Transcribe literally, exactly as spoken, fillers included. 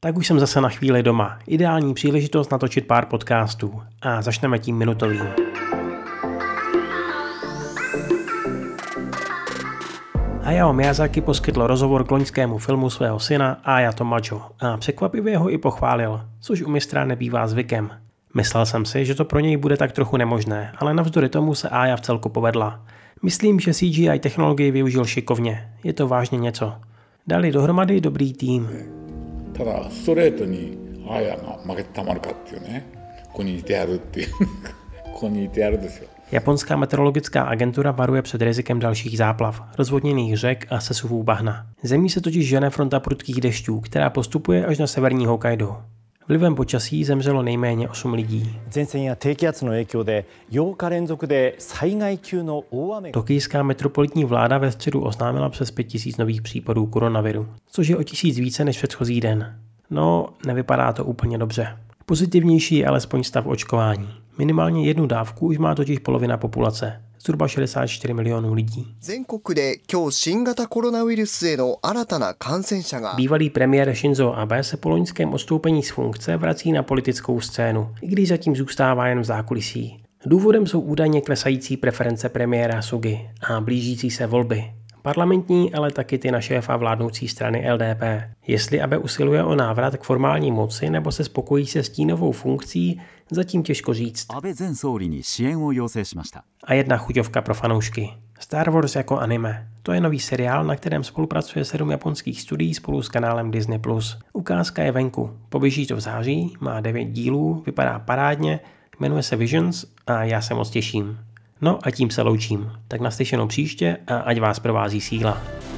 Tak už jsem zase na chvíli doma. Ideální příležitost natočit pár podcastů. A začneme tím minutovým. Hayao Miyazaki poskytl rozhovor k loňskému filmu svého syna Aya Tomacho a překvapivě ho i pochválil, což u mistra nebývá zvykem. Myslel jsem si, že to pro něj bude tak trochu nemožné, ale navzdory tomu se Aya vcelku povedla. Myslím, že C G I technologii využil šikovně. Je to vážně něco. Dali dohromady dobrý tým. Japonská meteorologická agentura varuje před rizikem dalších záplav, rozvodněných řek a sesuvů bahna. Zemí se totiž žene fronta prudkých dešťů, která postupuje až na severní Hokkaido. Vlivem počasí zemřelo nejméně osm lidí. Tokijská metropolitní vláda ve středu oznámila přes pět tisíc nových případů koronaviru, což je o tisíc více než předchozí den. No, nevypadá to úplně dobře. Pozitivnější je alespoň stav očkování. Minimálně jednu dávku už má totiž polovina populace, zhruba šedesát čtyři milionů lidí. Bývalý premiér Shinzo Abe se po loňském odstoupení z funkce vrací na politickou scénu, i když zatím zůstává jen v zákulisí. Důvodem jsou údajně klesající preference premiéra Sugy a blížící se volby. Parlamentní, ale taky ty na šéfa vládnoucí strany L D P. Jestli Abe usiluje o návrat k formální moci nebo se spokojí se stínovou funkcí, zatím těžko říct. A jedna chuťovka pro fanoušky. Star Wars jako anime. To je nový seriál, na kterém spolupracuje sedm japonských studií spolu s kanálem Disney plus. Ukázka je venku. Poběží to v září, má devět dílů, vypadá parádně, jmenuje se Visions a já se moc těším. No a tím se loučím. Tak naslyšenou příště a ať vás provází síla.